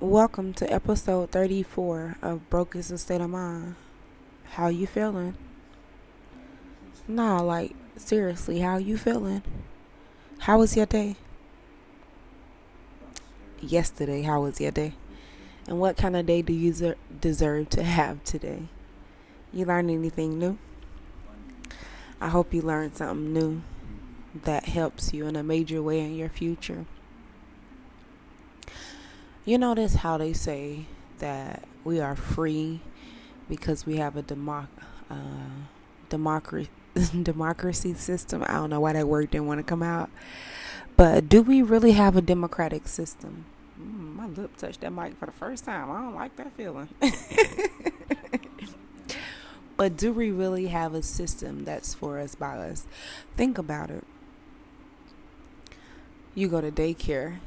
Welcome to episode 34 of Broke is a State of Mind. How you feeling? Nah, like, seriously, how you feeling? How was your day? Yesterday, how was your day? And what kind of day do you deserve to have today? You learn anything new? I hope you learned something new that helps you in a major way in your future. You notice how they say that we are free because we have a democracy system. I don't know why that word didn't want to come out. But do we really have a democratic system? My lip touched that mic for the first time. I don't like that feeling. But do we really have a system that's for us, by us? Think about it. You go to daycare.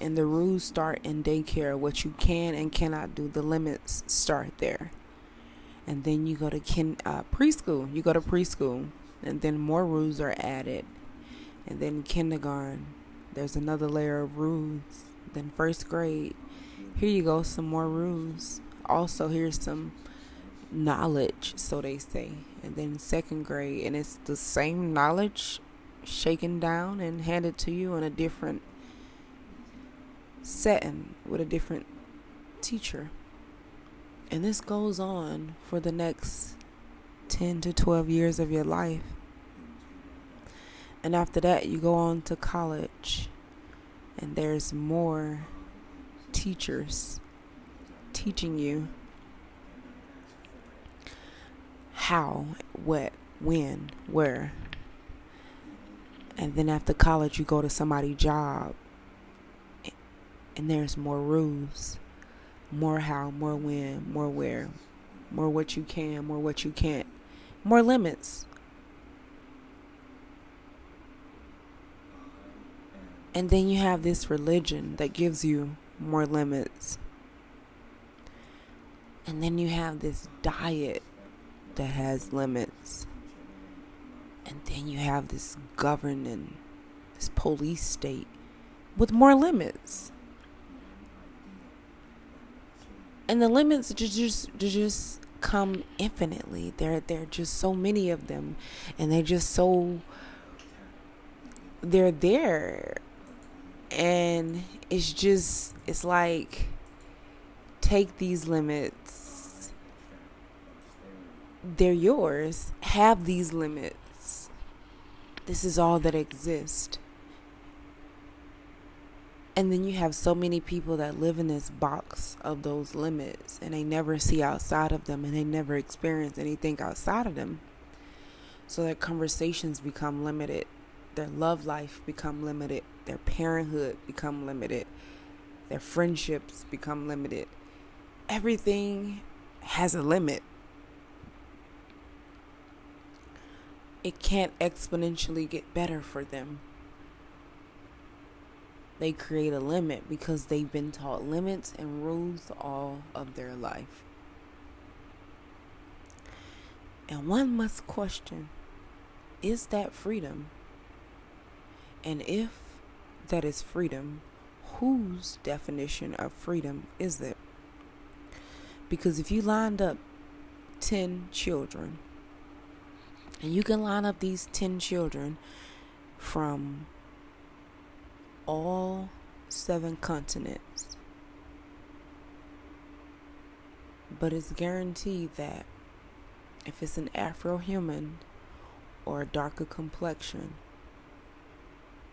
And the rules start in daycare. What you can and cannot do, the limits start there. And then you go to preschool. You go to preschool. And then more rules are added. And then kindergarten. There's another layer of rules. Then first grade. Here you go, some more rules. Also, here's some knowledge, so they say. And then second grade. And it's the same knowledge shaken down and handed to you in a different setting with a different teacher. And this goes on for the next 10 to 12 years of your life. And after that, you go on to college, and there's more teachers teaching you how, what, when, where. And then after college, you go to somebody's job. And there's more rules, more how, more when, more where, more what you can, more what you can't, more limits. And then you have this religion that gives you more limits. And then you have this diet that has limits. And then you have this governing, this police state with more limits. And the limits just come infinitely. There are just so many of them, and they're there, and it's like, take these limits. They're yours. Have these limits. This is all that exists. And then you have so many people that live in this box of those limits, and they never see outside of them, and they never experience anything outside of them. So their conversations become limited. Their love life become limited. Their parenthood become limited. Their friendships become limited. Everything has a limit. It can't exponentially get better for them. They create a limit because they've been taught limits and rules all of their life. And one must question, is that freedom? And if that is freedom, whose definition of freedom is it? Because if you lined up 10 children, and you can line up these 10 children from all 7 continents. But it's guaranteed that if it's an Afro-human or a darker complexion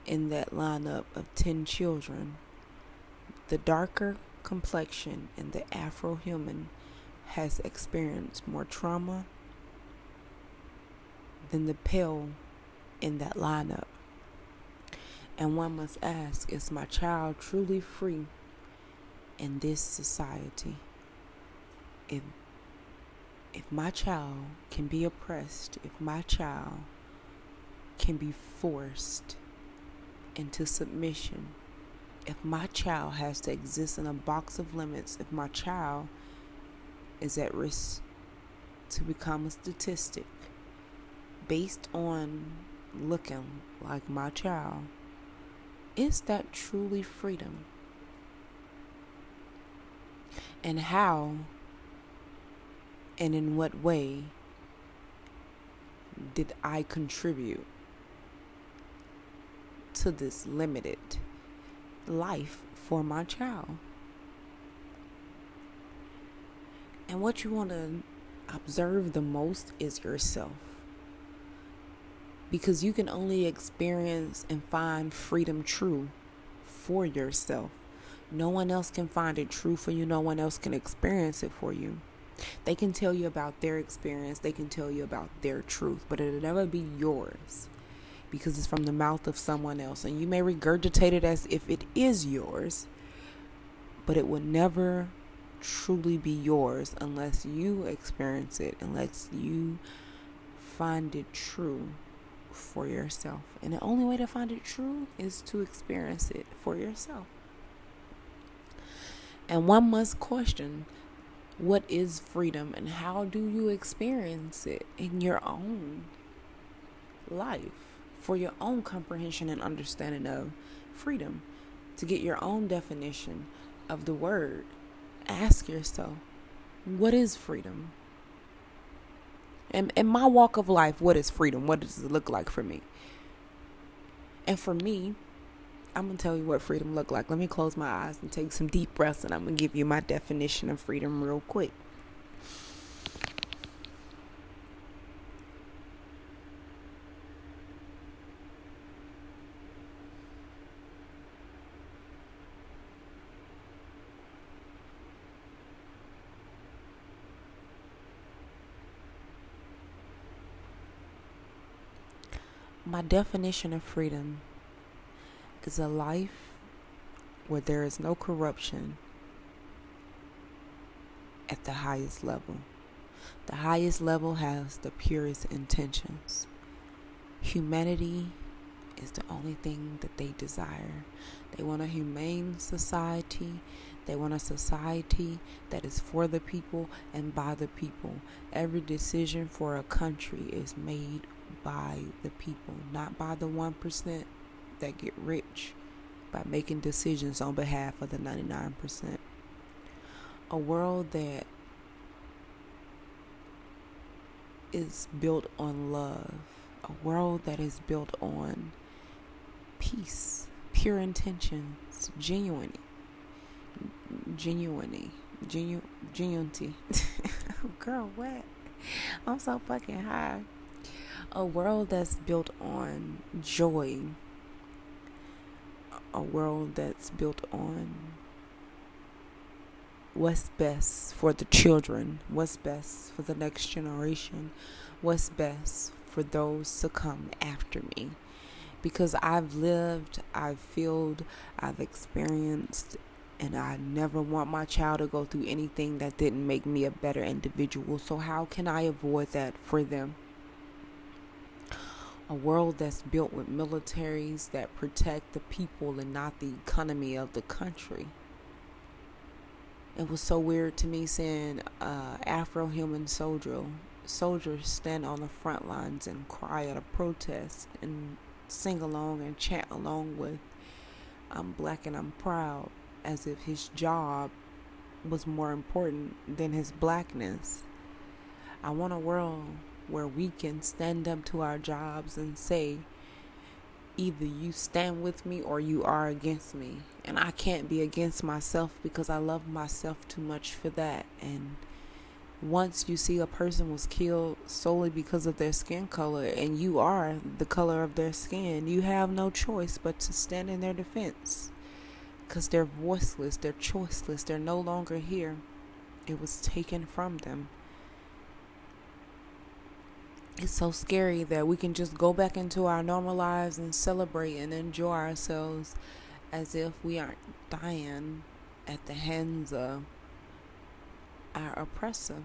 in that lineup of 10 children, the darker complexion in the Afro-human has experienced more trauma than the pale in that lineup. And one must ask, is my child truly free in this society? If my child can be oppressed, if my child can be forced into submission, if my child has to exist in a box of limits, if my child is at risk to become a statistic based on looking like my child, is that truly freedom? and how and in what way did I contribute to this limited life for my child? And what you want to observe the most is yourself, because you can only experience and find freedom true for yourself. No one else can find it true for you. No one else can experience it for you. They can tell you about their experience. They can tell you about their truth, but it'll never be yours, because it's from the mouth of someone else. And you may regurgitate it as if it is yours, but it will never truly be yours unless you experience it, unless you find it true for yourself. And the only way to find it true is to experience it for yourself. And one must question, what is freedom and how do you experience it in your own life for your own comprehension and understanding of freedom? To get your own definition of the word, ask yourself, what is freedom? And in my walk of life, what is freedom? What does it look like for me? And for me, I'm going to tell you what freedom looked like. Let me close my eyes and take some deep breaths, and I'm going to give you my definition of freedom real quick. My definition of freedom is a life where there is no corruption at the highest level. The highest level has the purest intentions. Humanity is the only thing that they desire. They want a humane society. They want a society that is for the people and by the people. Every decision for a country is made by the people, not by the 1% that get rich by making decisions on behalf of the 99%. A world that is built on love, a world that is built on peace, pure intentions, genuinity. Girl, what? I'm so fucking high. A world that's built on joy. A world that's built on what's best for the children, what's best for the next generation, what's best for those to come after me. Because I've lived, I've felt, I've experienced, and I never want my child to go through anything that didn't make me a better individual. So how can I avoid that for them? A world that's built with militaries that protect the people and not the economy of the country. It was so weird to me seeing Afro-human soldiers stand on the front lines and cry at a protest and sing along and chant along with "I'm black and I'm proud," as if his job was more important than his blackness. I want a world where we can stand up to our jobs and say, either you stand with me or you are against me. And I can't be against myself because I love myself too much for that. And once you see a person was killed solely because of their skin color, and you are the color of their skin, you have no choice but to stand in their defense, because they're voiceless, they're choiceless, they're no longer here. It was taken from them. It's so scary that we can just go back into our normal lives and celebrate and enjoy ourselves as if we aren't dying at the hands of our oppressor.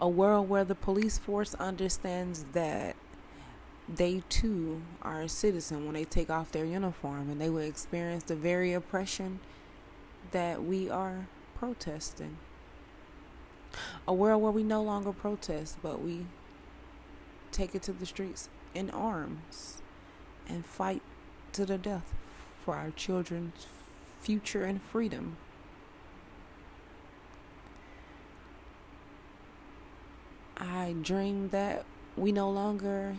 A world where the police force understands that they too are a citizen when they take off their uniform, and they will experience the very oppression that we are protesting. A world where we no longer protest, but we take it to the streets in arms and fight to the death for our children's future and freedom. I dream that we no longer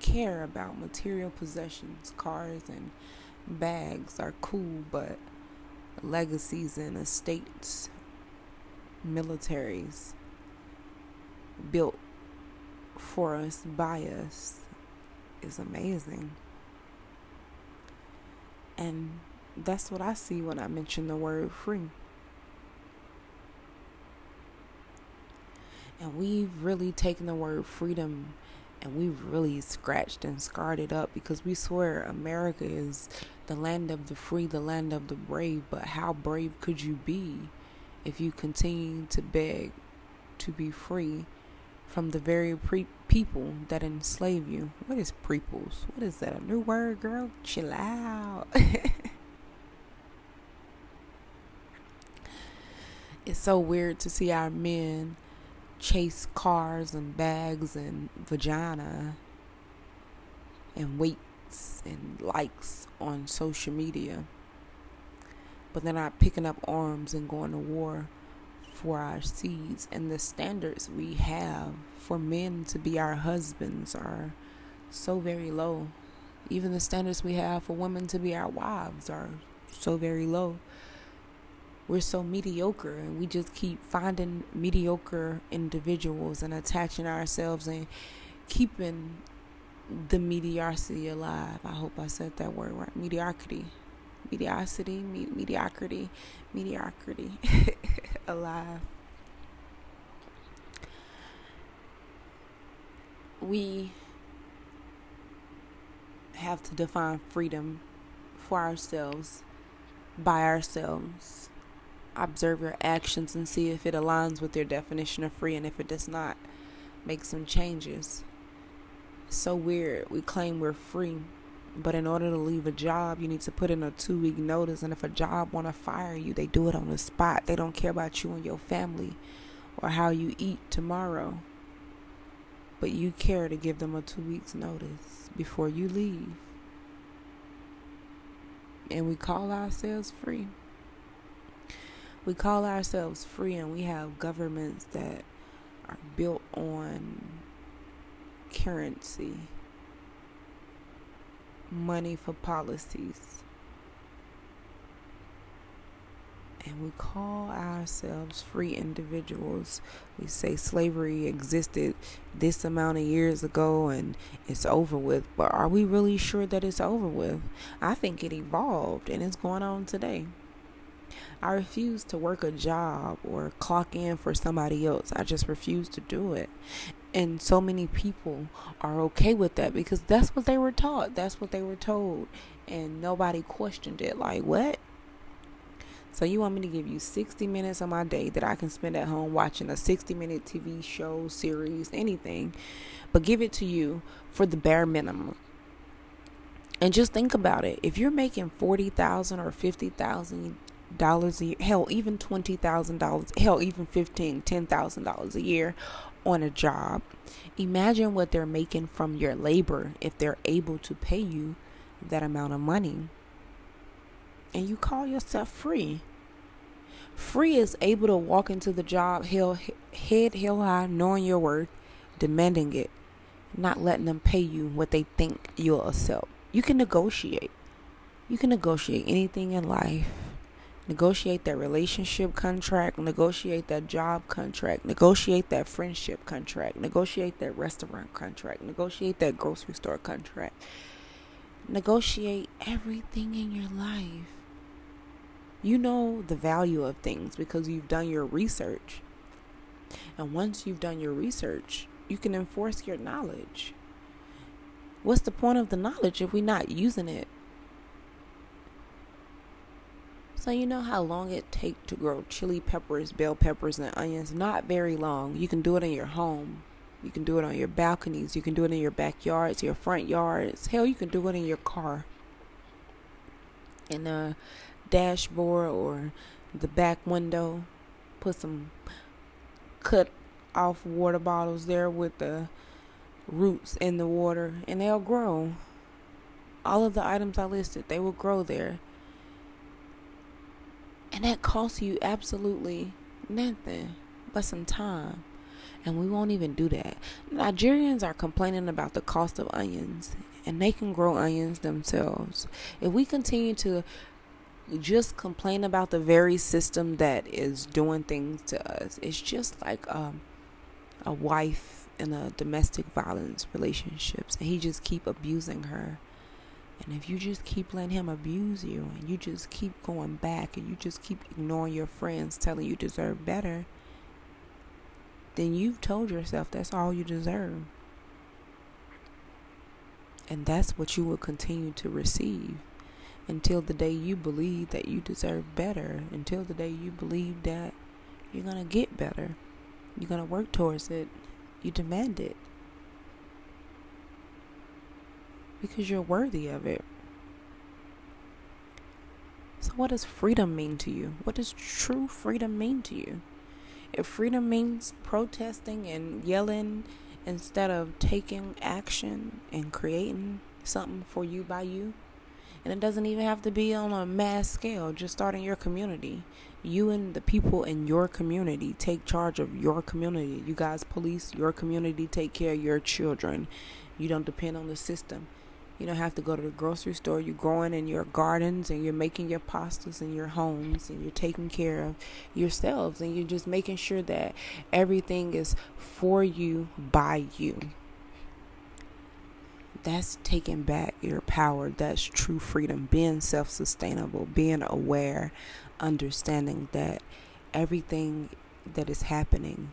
care about material possessions. Cars and bags are cool, but legacies and estates, militaries built for us by us is amazing. And that's what I see when I mention the word free. And we've really taken the word freedom and we've really scratched and scarred it up, because we swear America is the land of the free, the land of the brave. But how brave could you be if you continue to beg to be free from the very people that enslave you? What is peoples? What is that? A new word, girl? Chill out. It's so weird to see our men chase cars and bags and vagina and weights and likes on social media, but they're not picking up arms and going to war for our seeds. And the standards we have for men to be our husbands are so very low. Even the standards we have for women to be our wives are so very low. We're so mediocre, and we just keep finding mediocre individuals and attaching ourselves and keeping the mediocrity alive. I hope I said that word right. Mediocrity alive. We have to define freedom for ourselves, by ourselves. Observe your actions and see if it aligns with your definition of free, and if it does not, make some changes. It's so weird. We claim we're free, but in order to leave a job, you need to put in a 2-week notice. And if a job want to fire you, they do it on the spot. They don't care about you and your family or how you eat tomorrow. But you care to give them a 2 weeks notice before you leave. And we call ourselves free. We call ourselves free, and we have governments that are built on currency, money for policies. And we call ourselves free individuals. We say slavery existed this amount of years ago and it's over with. But are we really sure that it's over with? I think it evolved and it's going on today. I refuse to work a job or clock in for somebody else. I just refuse to do it. And so many people are okay with that because that's what they were taught. That's what they were told. And nobody questioned it. Like, what? So you want me to give you 60 minutes of my day that I can spend at home watching a 60-minute TV show, series, anything, but give it to you for the bare minimum. And just think about it. If you're making $40,000 or $50,000 dollars a year, hell, even $20,000, hell, even $10,000 a year on a job, imagine what they're making from your labor if they're able to pay you that amount of money. And you call yourself free. Free is able to walk into the job head held high, knowing your worth, demanding it, not letting them pay you what they think you'll accept. You can negotiate. You can negotiate anything in life. Negotiate that relationship contract, negotiate that job contract, negotiate that friendship contract, negotiate that restaurant contract, negotiate that grocery store contract. Negotiate everything in your life. You know the value of things because you've done your research. And once you've done your research, you can enforce your knowledge. What's the point of the knowledge if we're not using it? So you know how long it takes to grow chili peppers, bell peppers, and onions? Not very long. You can do it in your home. You can do it on your balconies. You can do it in your backyards, your front yards. Hell, you can do it in your car. In the dashboard or the back window. Put some cut off water bottles there with the roots in the water. And they'll grow. All of the items I listed, they will grow there. And that costs you absolutely nothing but some time. and we won't even do that. Nigerians are complaining about the cost of onions, and they can grow onions themselves. If we continue to just complain about the very system that is doing things to us, it's just like a wife in a domestic violence relationships, and he just keep abusing her. And if you just keep letting him abuse you, and you just keep going back, and you just keep ignoring your friends telling you deserve better, then you've told yourself that's all you deserve. And that's what you will continue to receive until the day you believe that you deserve better, until the day you believe that you're going to get better, you're going to work towards it, you demand it. Because you're worthy of it. So what does freedom mean to you? What does true freedom mean to you? If freedom means protesting and yelling instead of taking action and creating something for you by you, and it doesn't even have to be on a mass scale, just start in your community. You and the people in your community take charge of your community. You guys police your community, take care of your children. You don't depend on the system. You don't have to go to the grocery store. You're growing in your gardens, and you're making your pastas in your homes, and you're taking care of yourselves, and you're just making sure that everything is for you, by you. That's taking back your power. That's true freedom. Being self-sustainable, being aware, understanding that everything that is happening,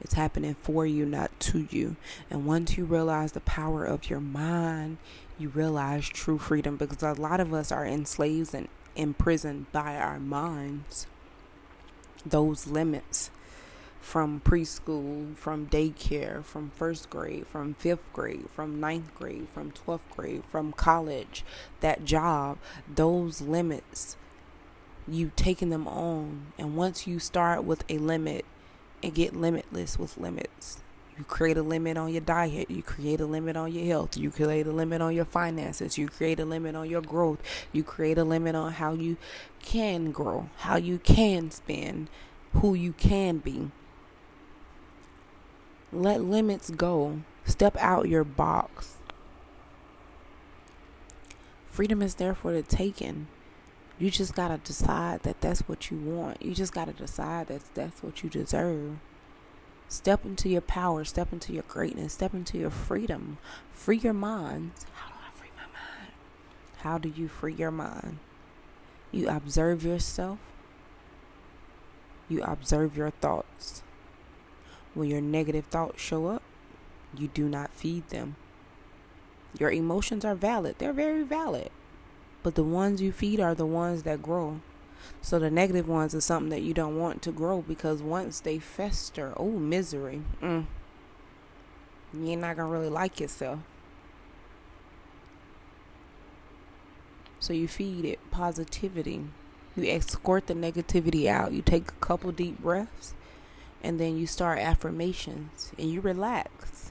it's happening for you, not to you. And once you realize the power of your mind, you realize true freedom, because a lot of us are enslaved and imprisoned by our minds. Those limits from preschool, from daycare, from first grade, from fifth grade, from ninth grade, from 12th grade, from college, that job, those limits, you taking them on. And once you start with a limit, and get limitless with limits. You create a limit on your diet. You create a limit on your health. You create a limit on your finances. You create a limit on your growth. You create a limit on how you can grow, how you can spend, who you can be. Let limits go. Step out your box. Freedom is there for the taking. You just got to decide that that's what you want. You just got to decide that that's what you deserve. Step into your power. Step into your greatness. Step into your freedom. Free your mind. How do I free my mind? How do you free your mind? You observe yourself. You observe your thoughts. When your negative thoughts show up, you do not feed them. Your emotions are valid. They're very valid. But the ones you feed are the ones that grow. So the negative ones are something that you don't want to grow, because once they fester, oh, misery. You're not going to really like yourself. So you feed it positivity. You escort the negativity out. You take a couple deep breaths, and then you start affirmations, and you relax.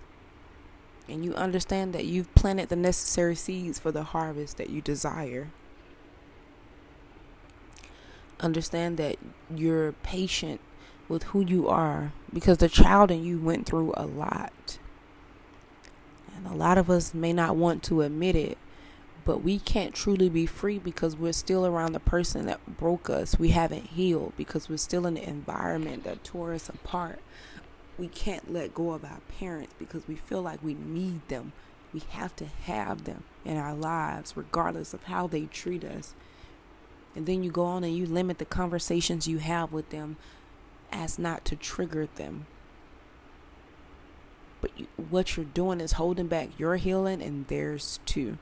And you understand that you've planted the necessary seeds for the harvest that you desire. Understand that you're patient with who you are, because the child in you went through a lot. And a lot of us may not want to admit it, but we can't truly be free because we're still around the person that broke us. We haven't healed because we're still in the environment that tore us apart. We can't let go of our parents because we feel like we need them. We have to have them in our lives, regardless of how they treat us. And then you go on and you limit the conversations you have with them as not to trigger them. But what you're doing is holding back your healing and theirs too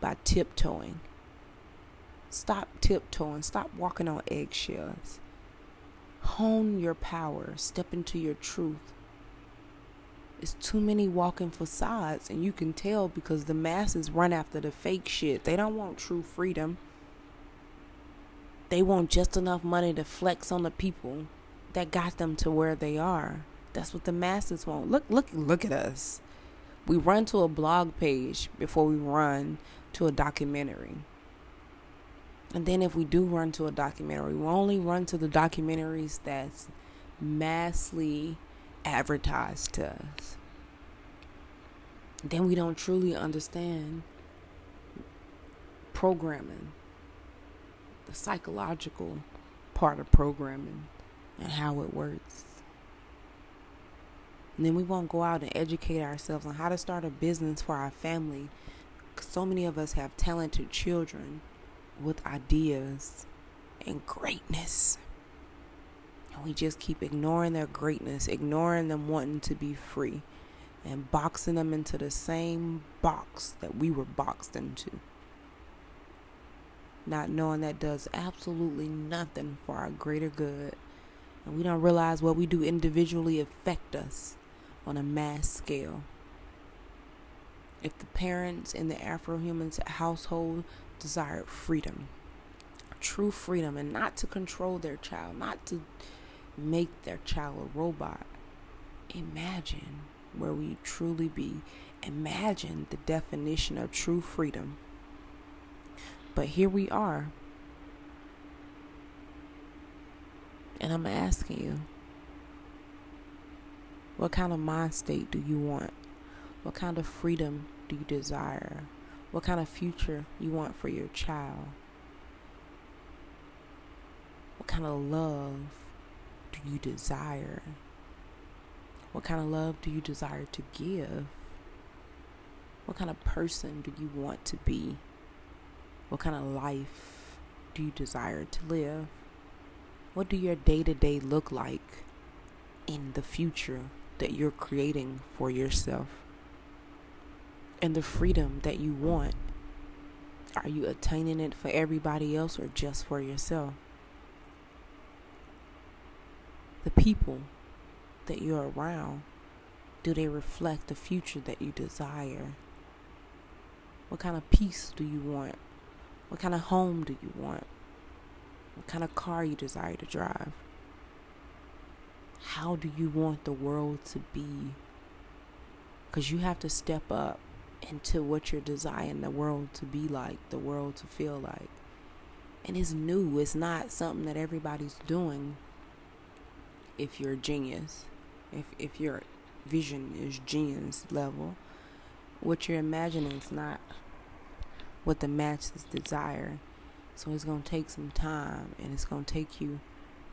by tiptoeing. Stop tiptoeing. Stop walking on eggshells. Hone your power. Step into your truth. It's too many walking facades, and you can tell because the masses run after the fake shit. They don't want true freedom. They want just enough money to flex on the people that got them to where they are. That's what the masses want. Look at us. We run to a blog page before we run to a documentary. And then if we do run to a documentary, we'll only run to the documentaries that's massively advertised to us, then we don't truly understand programming, the psychological part of programming and how it works. And then we won't go out and educate ourselves on how to start a business for our family. So many of us have talented children with ideas and greatness. And we just keep ignoring their greatness, ignoring them wanting to be free, and boxing them into the same box that we were boxed into. Not knowing that does absolutely nothing for our greater good. And we don't realize what we do individually affect us on a mass scale. If the parents in the Afro-Human household desired freedom, true freedom, and not to control their child, not to make their child a robot, imagine where we truly be. Imagine the definition of true freedom. But here we are. And I'm asking you, what kind of mind state do you want? What kind of freedom do you desire? What kind of future you want for your child? What kind of love do you desire? What kind of love do you desire to give? What kind of person do you want to be? What kind of life do you desire to live? What do your day-to-day look like in the future that you're creating for yourself? And the freedom that you want, are you attaining it for everybody else or just for yourself? The people that you're around, do they reflect the future that you desire? What kind of peace do you want? What kind of home do you want? What kind of car you desire to drive? How do you want the world to be? Because you have to step up into what you're desiring the world to be like, the world to feel like. And it's new. It's not something that everybody's doing. If you're a genius, if your vision is genius level, what you're imagining is not what the masses desire. So it's going to take some time, and it's going to take you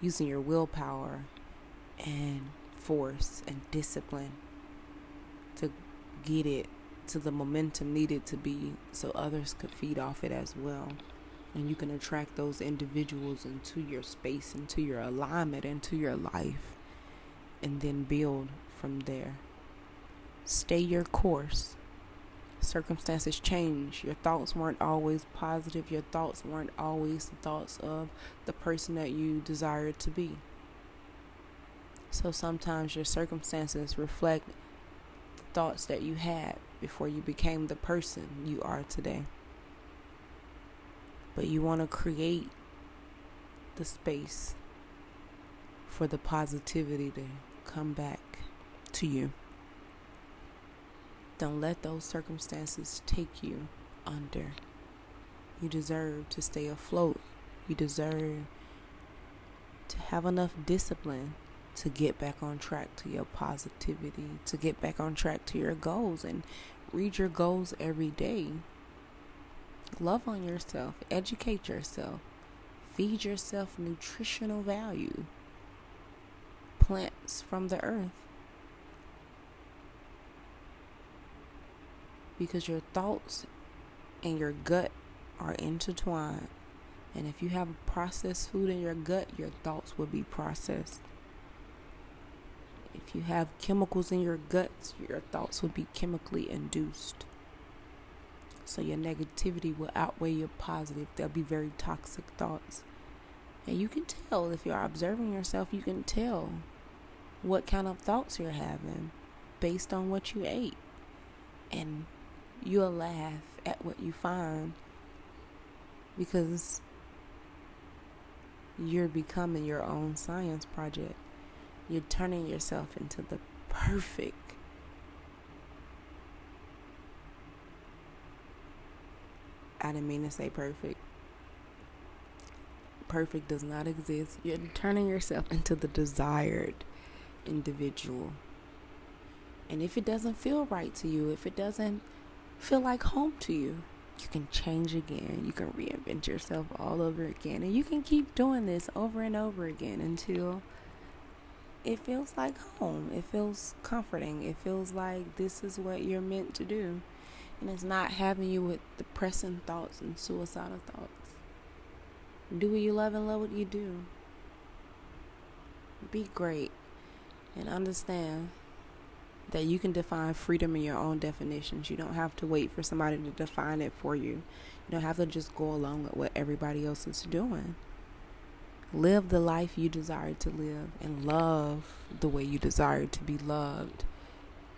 using your willpower and force and discipline to get it to the momentum needed to be so others could feed off it as well. And you can attract those individuals into your space, into your alignment, into your life, and then build from there. Stay your course. Circumstances change. Your thoughts weren't always positive. Your thoughts weren't always the thoughts of the person that you desired to be. So sometimes your circumstances reflect the thoughts that you had before you became the person you are today. But you want to create the space for the positivity to come back to you. Don't let those circumstances take you under. You deserve to stay afloat. You deserve to have enough discipline to get back on track to your positivity, to get back on track to your goals, and read your goals every day. Love on yourself. Educate yourself. Feed yourself nutritional value. Plants from the earth. Because your thoughts and your gut are intertwined. And if you have processed food in your gut, your thoughts will be processed. If you have chemicals in your guts, your thoughts will be chemically induced. So your negativity will outweigh your positive. They'll be very toxic thoughts. And you can tell, if you're observing yourself, you can tell what kind of thoughts you're having based on what you ate. And you'll laugh at what you find, because you're becoming your own science project. You're turning yourself into the perfect I didn't mean to say perfect. Perfect does not exist. You're turning yourself into the desired. individual. And if it doesn't feel right to you, if it doesn't feel like home to you, you can change again. You can reinvent yourself all over again. And you can keep doing this over and over again until it feels like home. It feels comforting. It feels like this is what you're meant to do. And it's not having you with depressing thoughts and suicidal thoughts. Do what you love and love what you do. Be great. And understand that you can define freedom in your own definitions. You don't have to wait for somebody to define it for you. You don't have to just go along with what everybody else is doing. Live the life you desire to live and love the way you desire to be loved,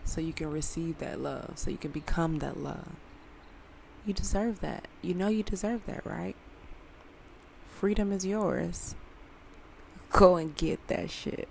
so you can receive that love, so you can become that love. You deserve that. You know you deserve that, right? Freedom is yours. Go and get that shit.